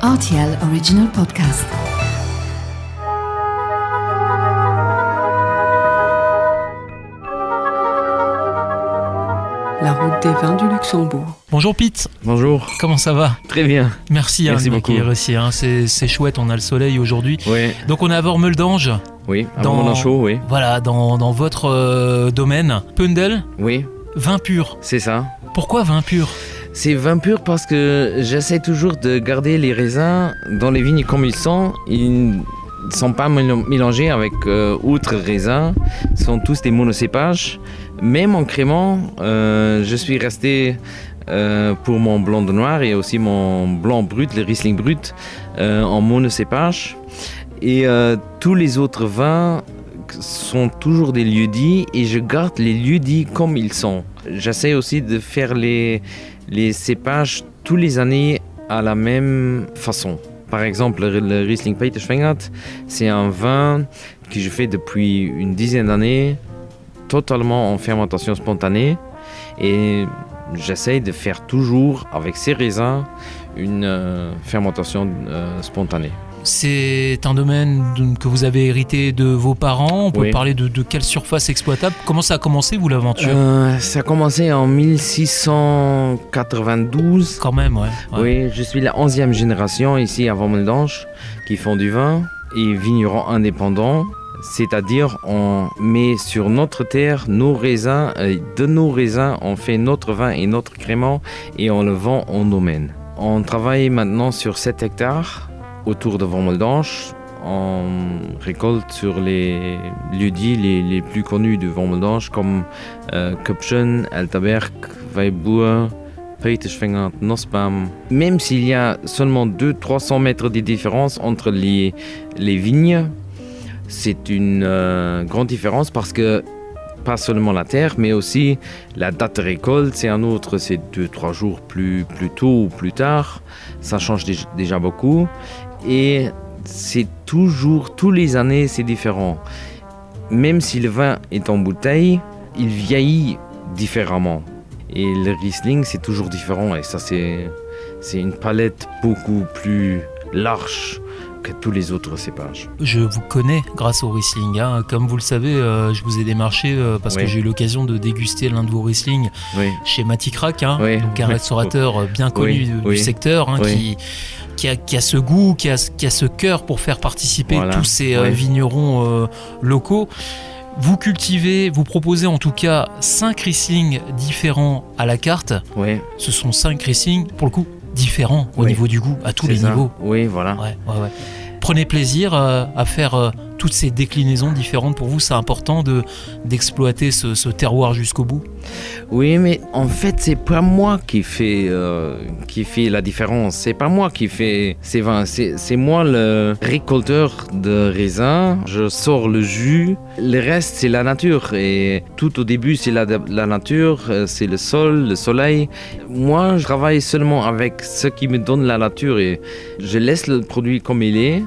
RTL Original Podcast. La route des vins du Luxembourg. Bonjour Pete. Bonjour. Comment ça va? Très bien. Merci beaucoup. Ici, hein. C'est chouette, on a le soleil aujourd'hui. Oui. Donc on est à Wormeldange. Oui, à Wormeldange-Haut, oui. Voilà, dans votre domaine. Pundel. Oui. Vin pur. C'est ça. Pourquoi vin pur? C'est vin pur parce que j'essaie toujours de garder les raisins dans les vignes comme ils sont. Ils ne sont pas mélangés avec autres raisins. Ce sont tous des monocépages. Même en crémant, je suis resté pour mon blanc de noir et aussi mon blanc brut, le Riesling brut, en monocépage. Et tous les autres vins sont toujours des lieux-dits et je garde les lieux-dits comme ils sont. J'essaie aussi de faire les cépages tous les années à la même façon. Par exemple, le Riesling Paiteschwengert, c'est un vin que je fais depuis une dizaine d'années, totalement en fermentation spontanée, et j'essaie de faire toujours avec ces raisins une fermentation spontanée. C'est un domaine que vous avez hérité de vos parents. On peut parler de quelle surface exploitable? Comment ça a commencé, vous, l'aventure? Ça a commencé en 1692. Quand même, ouais. Oui, je suis la 11e génération ici à Wormeldange qui font du vin et vignerons indépendants. C'est-à-dire, on met sur notre terre nos raisins, de nos raisins, on fait notre vin et notre crémant et on le vend en domaine. On travaille maintenant sur 7 hectares. Autour de Wormeldange, on récolte sur les lieux-dits les plus connus de Wormeldange comme Këpchen, Alteberg, Weibourg, Pétischfengen, Nussbaum. Même s'il y a seulement 200-300 mètres de différence entre les vignes, c'est une grande différence parce que pas seulement la terre, mais aussi la date de récolte, c'est un autre, c'est 2-3 jours plus tôt ou plus tard, ça change déjà beaucoup. Et c'est toujours, tous les années, c'est différent. Même si le vin est en bouteille, il vieillit différemment. Et le Riesling, c'est toujours différent. Et ça, c'est une palette beaucoup plus large que tous les autres cépages. Je vous connais grâce au Riesling. Hein. Comme vous le savez, je vous ai démarché parce que j'ai eu l'occasion de déguster l'un de vos Riesling chez Maty Crac, hein, donc un restaurateur bien connu du secteur, hein, qui a ce goût, qui a ce cœur pour faire participer tous ces vignerons locaux. Vous cultivez, vous proposez en tout cas 5 Riesling différents à la carte. Oui. Ce sont 5 Riesling, pour le coup, différents au niveau du goût, à tous les niveaux. Oui, voilà. Ouais. Prenez plaisir à faire toutes ces déclinaisons différentes. Pour vous, c'est important d'exploiter ce terroir jusqu'au bout. Oui, mais en fait, c'est pas moi qui fait la différence. C'est pas moi qui fait ces vins. C'est moi le récolteur de raisins. Je sors le jus. Le reste, c'est la nature. Et tout au début, c'est la nature, c'est le sol, le soleil. Moi, je travaille seulement avec ce qui me donne la nature et je laisse le produit comme il est.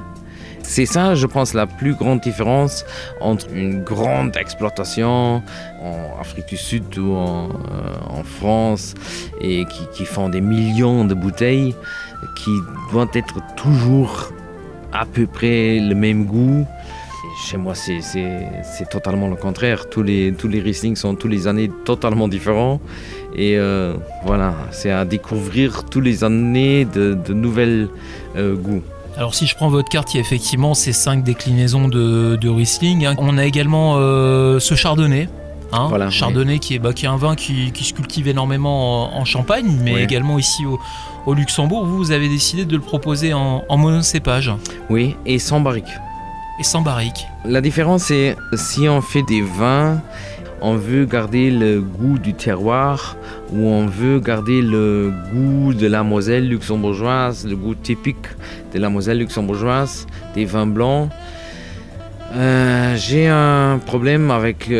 C'est ça, je pense, la plus grande différence entre une grande exploitation en Afrique du Sud ou en France et qui font des millions de bouteilles qui doivent être toujours à peu près le même goût. Chez moi, c'est totalement le contraire. Tous les Riesling sont tous les années totalement différents. Et voilà, c'est à découvrir tous les années de nouvelles goûts. Alors si je prends votre carte, il y a effectivement ces 5 déclinaisons de Riesling. On a également ce Chardonnay. Hein, voilà, Chardonnay qui est un vin qui se cultive énormément en Champagne, mais également ici au Luxembourg. Vous avez décidé de le proposer en monocépage. Oui, et sans barrique. La différence, c'est si on fait des vins, on veut garder le goût du terroir ou on veut garder le goût de la Moselle luxembourgeoise, le goût typique de la Moselle luxembourgeoise, des vins blancs. J'ai un problème avec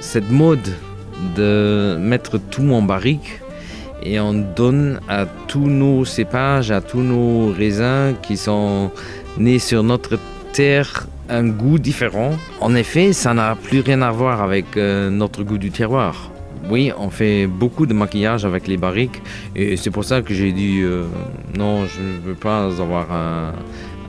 cette mode de mettre tout en barrique et on donne à tous nos cépages, à tous nos raisins qui sont nés sur notre terre un goût différent. En effet, ça n'a plus rien à voir avec notre goût du terroir. Oui, on fait beaucoup de maquillage avec les barriques et c'est pour ça que j'ai dit non, je ne veux pas avoir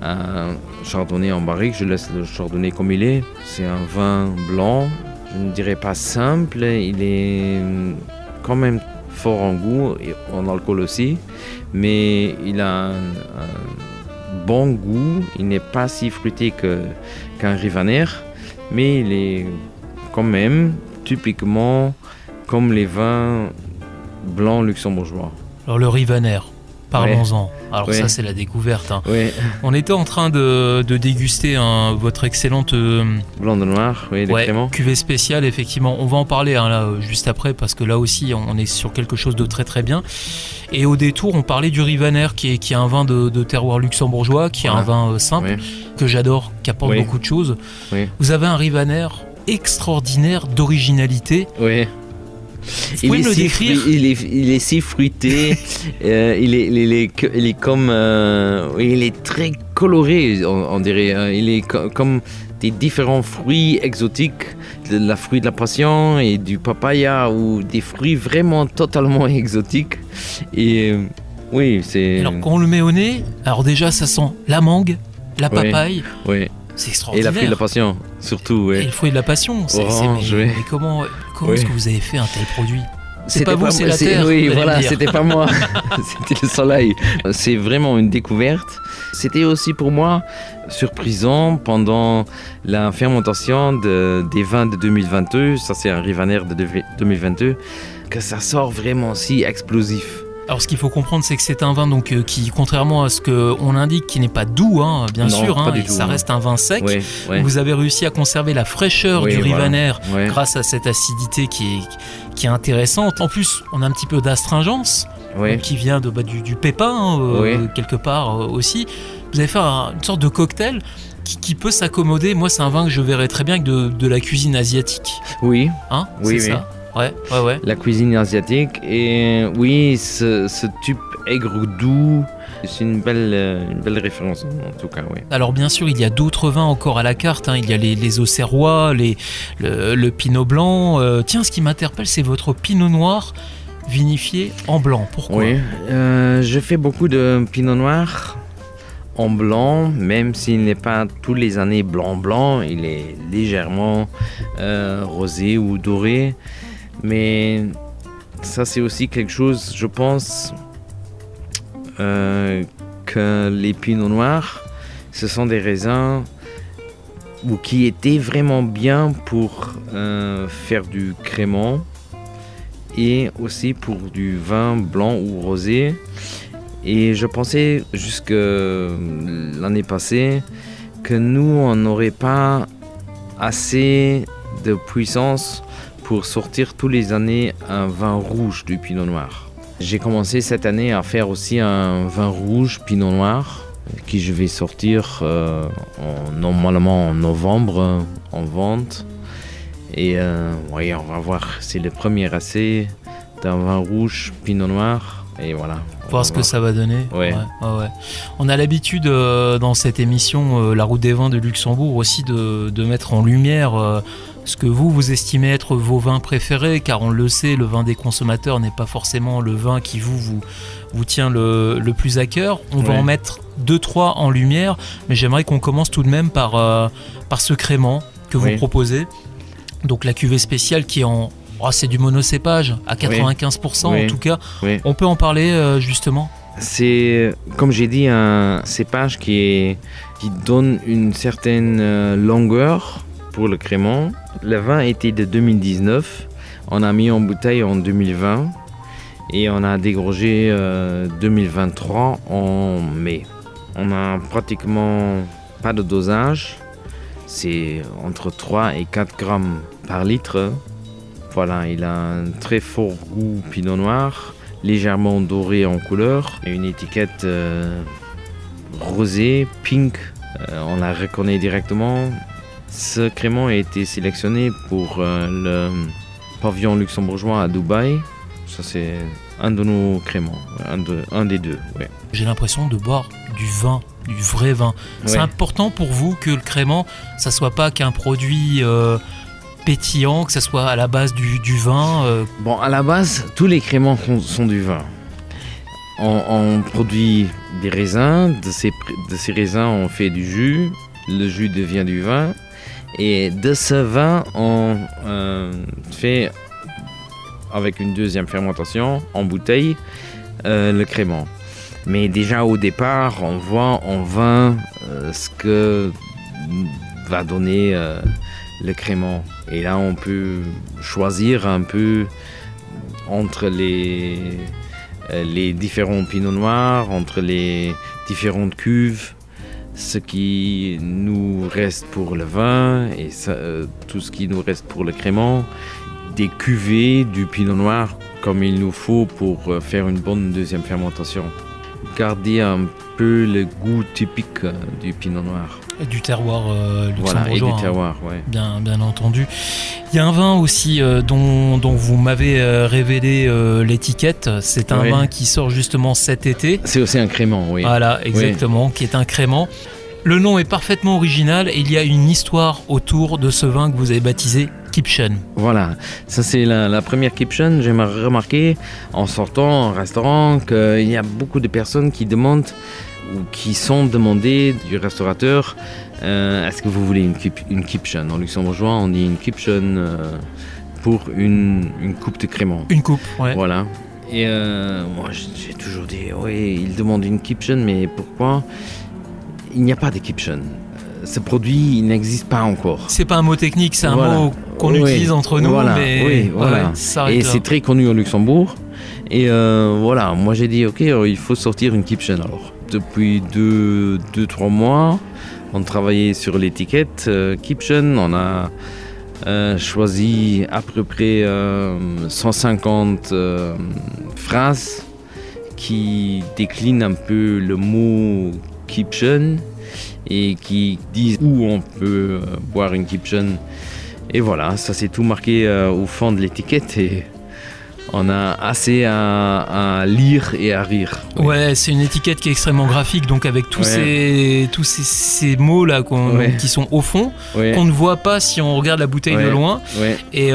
un chardonnay en barrique, je laisse le chardonnay comme il est. C'est un vin blanc, je ne dirais pas simple, il est quand même fort en goût et en alcool aussi, mais il a un bon goût, il n'est pas si fruité qu'un Rivaner, mais il est quand même typiquement comme les vins blancs luxembourgeois. Alors le Rivaner, parlons-en. Ouais. Alors ouais. Ça c'est la découverte. Hein. Ouais. On était en train de déguster votre excellente blanc de noir, oui, ouais, cuvée spéciale effectivement. On va en parler là, juste après parce que là aussi on est sur quelque chose de très très bien. Et au détour on parlait du Rivaner qui est un vin de terroir luxembourgeois, qui est un vin simple, que j'adore, qui apporte beaucoup de choses. Oui. Vous avez un Rivaner extraordinaire d'originalité. Oui. Il est si fruité, il est comme, il est très coloré, on dirait. Il est comme des différents fruits exotiques, la fruit de la passion et du papaya ou des fruits vraiment totalement exotiques. Et oui, c'est. Alors quand on le met au nez, alors déjà ça sent la mangue, la papaye. Oui. C'est extraordinaire. Et la fruit de la passion, surtout. Ouais. Et le fruit de la passion. Mais comment est-ce que vous avez fait un tel produit ? C'était pas vous, c'est la terre. Oui, voilà, c'était pas moi. C'était le soleil. C'est vraiment une découverte. C'était aussi pour moi surprisant pendant la fermentation des vins de 2022. Ça, c'est un Rivaner de 2022. Que ça sort vraiment si explosif. Alors ce qu'il faut comprendre, c'est que c'est un vin donc, qui, contrairement à ce qu'on indique, qui n'est pas doux, hein, bien sûr, reste un vin sec. Ouais, ouais. Vous avez réussi à conserver la fraîcheur du Rivaner grâce à cette acidité qui est intéressante. En plus, on a un petit peu d'astringence qui vient du pépin, quelque part aussi. Vous allez faire une sorte de cocktail qui peut s'accommoder. Moi, c'est un vin que je verrais très bien avec de la cuisine asiatique. Oui, hein, ça. Ouais. La cuisine asiatique et ce type aigre doux, c'est une belle référence en tout cas. Oui. Alors bien sûr, il y a d'autres vins encore à la carte. Hein. Il y a les Auxerrois, le Pinot blanc. Tiens, ce qui m'interpelle, c'est votre Pinot noir vinifié en blanc. Pourquoi ? Oui, je fais beaucoup de Pinot noir en blanc, même s'il n'est pas tous les années blanc. Il est légèrement rosé ou doré. Mais ça, c'est aussi quelque chose, je pense, que les pinots noirs, ce sont des raisins ou qui étaient vraiment bien pour faire du crémant et aussi pour du vin blanc ou rosé. Et je pensais jusque l'année passée que nous, on n'aurait pas assez de puissance pour sortir tous les années un vin rouge du Pinot Noir. J'ai commencé cette année à faire aussi un vin rouge Pinot Noir qui je vais sortir normalement en novembre en vente. Et on va voir, c'est le premier essai d'un vin rouge Pinot Noir et voilà. Voir ce que ça va donner. Ouais. On a l'habitude dans cette émission La Route des Vins de Luxembourg aussi de mettre en lumière ce que vous estimez être vos vins préférés, car on le sait, le vin des consommateurs n'est pas forcément le vin qui vous tient le plus à cœur. On va en mettre 2-3 en lumière, mais j'aimerais qu'on commence tout de même par ce crémant que vous proposez. Donc la cuvée spéciale qui est c'est du monocépage à 95% en tout cas. Oui. On peut en parler justement. C'est, comme j'ai dit, un cépage qui donne une certaine longueur pour le crémant. Le vin était de 2019. On a mis en bouteille en 2020 et on a dégorgé 2023 en mai. On a pratiquement pas de dosage. C'est entre 3 et 4 grammes par litre. Voilà, il a un très fort goût pinot noir, légèrement doré en couleur et une étiquette rosée, pink. On la reconnaît directement. Ce crémant a été sélectionné pour le pavillon luxembourgeois à Dubaï. Ça, c'est un de nos crémants, un des deux. Ouais. J'ai l'impression de boire du vin, du vrai vin. C'est important pour vous que le crémant, ça soit pas qu'un produit pétillant, que ça soit à la base du vin Bon, à la base, tous les crémants sont du vin. On produit des raisins, de ces raisins on fait du jus, le jus devient du vin, et de ce vin on fait, avec une deuxième fermentation, en bouteille, le crémant. Mais déjà au départ, on voit en vin ce que va donner le crémant. Et là on peut choisir un peu entre les différents pinots noirs, entre les différentes cuves, ce qui nous reste pour le vin et tout ce qui nous reste pour le crémant, des cuvées du pinot noir comme il nous faut pour faire une bonne deuxième fermentation. Garder un peu le goût typique du pinot noir. Et du terroir luxembourgeois. Voilà, et du terroir, hein. Ouais. Bien entendu. Il y a un vin aussi dont vous m'avez révélé l'étiquette. C'est un vin qui sort justement cet été. C'est aussi un crémant, oui. Voilà, exactement, qui est un crémant. Le nom est parfaitement original et il y a une histoire autour de ce vin que vous avez baptisé Këpchen. Voilà, ça c'est la première Këpchen. J'ai remarqué en sortant en restaurant qu'il y a beaucoup de personnes qui demandent ou qui sont demandées du restaurateur est-ce que vous voulez une Këpchen ? En luxembourgeois, on dit une Këpchen pour une coupe de crémant. Une coupe, ouais. Voilà. Et moi j'ai toujours dit oui, ils demandent une Këpchen, mais pourquoi ? Il n'y a pas de Këpchen. Ce produit n'existe pas encore. C'est pas un mot technique, c'est un mot qu'on utilise entre nous. Voilà. Mais... voilà. Et c'est très connu au Luxembourg. Et voilà, moi j'ai dit, ok, il faut sortir une Këpchen alors. Depuis 2-3 mois, on travaillait sur l'étiquette Këpchen. On a choisi à peu près 150 phrases qui déclinent un peu le mot Këpchen et qui disent où on peut boire une Këpchen. Et voilà, ça c'est tout marqué au fond de l'étiquette et on a assez à lire et à rire. Oui. Ouais, c'est une étiquette qui est extrêmement graphique, donc avec tous ces mots là qui sont au fond, qu'on ne voit pas si on regarde la bouteille de loin. Ouais. Et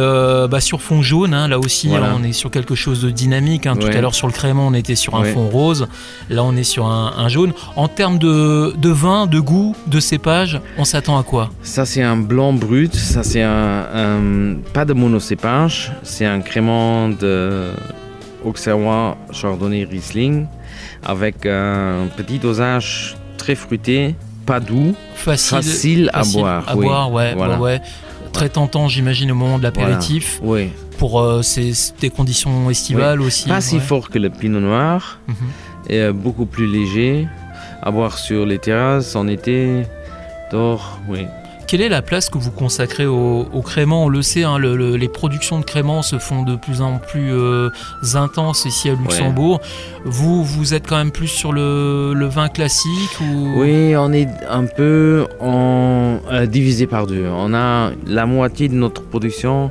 sur fond jaune, hein, là aussi on est sur quelque chose de dynamique. Hein. Tout à l'heure sur le crémant on était sur un fond rose, là on est sur un jaune. En termes de vin, de goût, de cépage, on s'attend à quoi ? Ça c'est un blanc brut, ça c'est un pas de monocépage, c'est un crémant de Auxerrois, Chardonnay, Riesling, avec un petit dosage très fruité, pas doux, facile à boire. À boire, très tentant, j'imagine, au moment de l'apéritif. Voilà. Oui. Pour des conditions estivales aussi. Pas si fort que le pinot noir, et beaucoup plus léger. À boire sur les terrasses en été, dehors, Quelle est la place que vous consacrez au crémant ? On le sait, hein, les productions de crémant se font de plus en plus intenses ici à Luxembourg. Ouais. Vous êtes quand même plus sur le vin classique ou... Oui, on est un peu divisé par deux. On a la moitié de notre production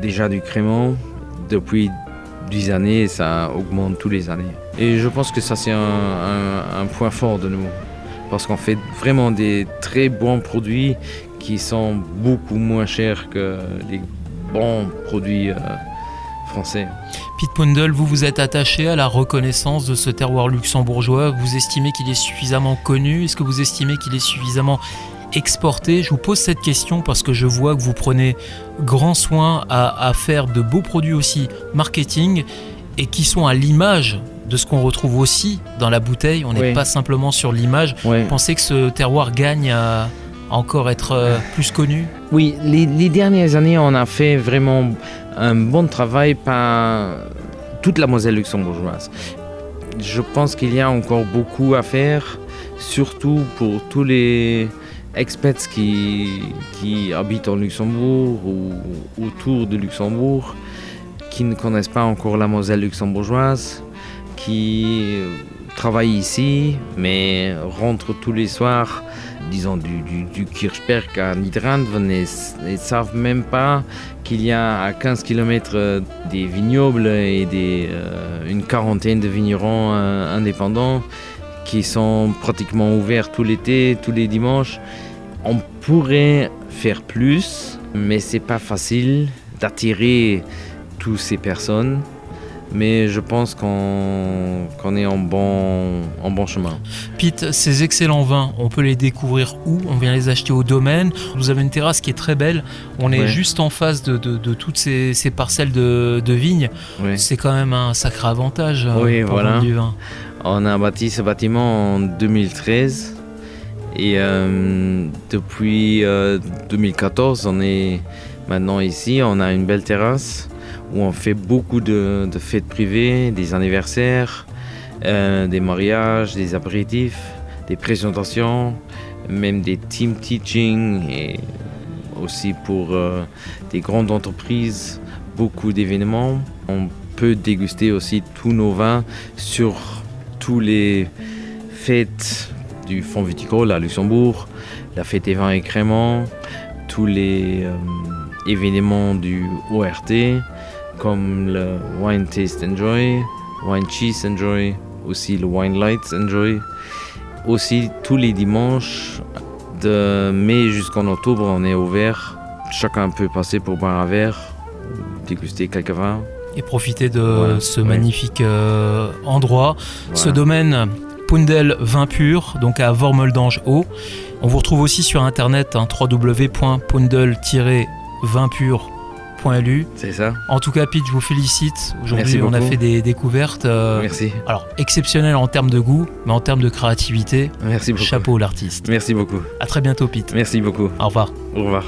déjà du crémant. Depuis 10 années, ça augmente tous les années. Et je pense que ça, c'est un point fort de nous. Parce qu'on fait vraiment des très bons produits qui sont beaucoup moins chers que les bons produits français. Pit Pundel, vous êtes attaché à la reconnaissance de ce terroir luxembourgeois. Vous estimez qu'il est suffisamment connu ? Est-ce que vous estimez qu'il est suffisamment exporté ? Je vous pose cette question parce que je vois que vous prenez grand soin à faire de beaux produits aussi marketing et qui sont à l'image de ce qu'on retrouve aussi dans la bouteille. On n'est pas simplement sur l'image. Vous pensez que ce terroir gagne à encore être plus connu ? Oui, les dernières années, on a fait vraiment un bon travail par toute la Moselle luxembourgeoise. Je pense qu'il y a encore beaucoup à faire, surtout pour tous les expats qui habitent en Luxembourg ou autour de Luxembourg, qui ne connaissent pas encore la Moselle luxembourgeoise, qui travaillent ici, mais rentrent tous les soirs, disons du Kirchberg à Niederrandven, et ne savent même pas qu'il y a à 15 km des vignobles et une quarantaine de vignerons indépendants qui sont pratiquement ouverts tout l'été, tous les dimanches. On pourrait faire plus, Mais c'est pas facile d'attirer toutes ces personnes. Mais je pense qu'on est en bon chemin. Pete, ces excellents vins, on peut les découvrir où? On vient les acheter au domaine. Vous avez une terrasse qui est très belle. On est juste en face de toutes ces parcelles de vignes. Ouais. C'est quand même un sacré avantage pour vendre du vin. On a bâti ce bâtiment en 2013. Et depuis 2014, on est maintenant ici. On a une belle terrasse où on fait beaucoup de fêtes privées, des anniversaires, des mariages, des apéritifs, des présentations, même des team teaching et aussi pour des grandes entreprises, beaucoup d'événements. On peut déguster aussi tous nos vins sur tous les fêtes du Fonds Viticole à Luxembourg, la fête des vins et crémant, tous les événements du ORT, comme le Wine Taste Enjoy, Wine Cheese Enjoy, aussi le Wine Lights Enjoy. Aussi tous les dimanches, de mai jusqu'en octobre, on est ouvert. Chacun peut passer pour boire un verre, déguster quelques vins. Et profiter de ce magnifique endroit, ce domaine Pundel vin pur, donc à Wormeldange-Haut. On vous retrouve aussi sur internet, www.pundel-vinpur.com. C'est ça. En tout cas, Pete, je vous félicite. Aujourd'hui, on a fait des découvertes alors exceptionnelles en termes de goût, mais en termes de créativité. Merci beaucoup. Chapeau l'artiste. Merci beaucoup. À très bientôt, Pete. Merci beaucoup. Au revoir. Au revoir.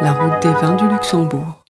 La route des vins du Luxembourg.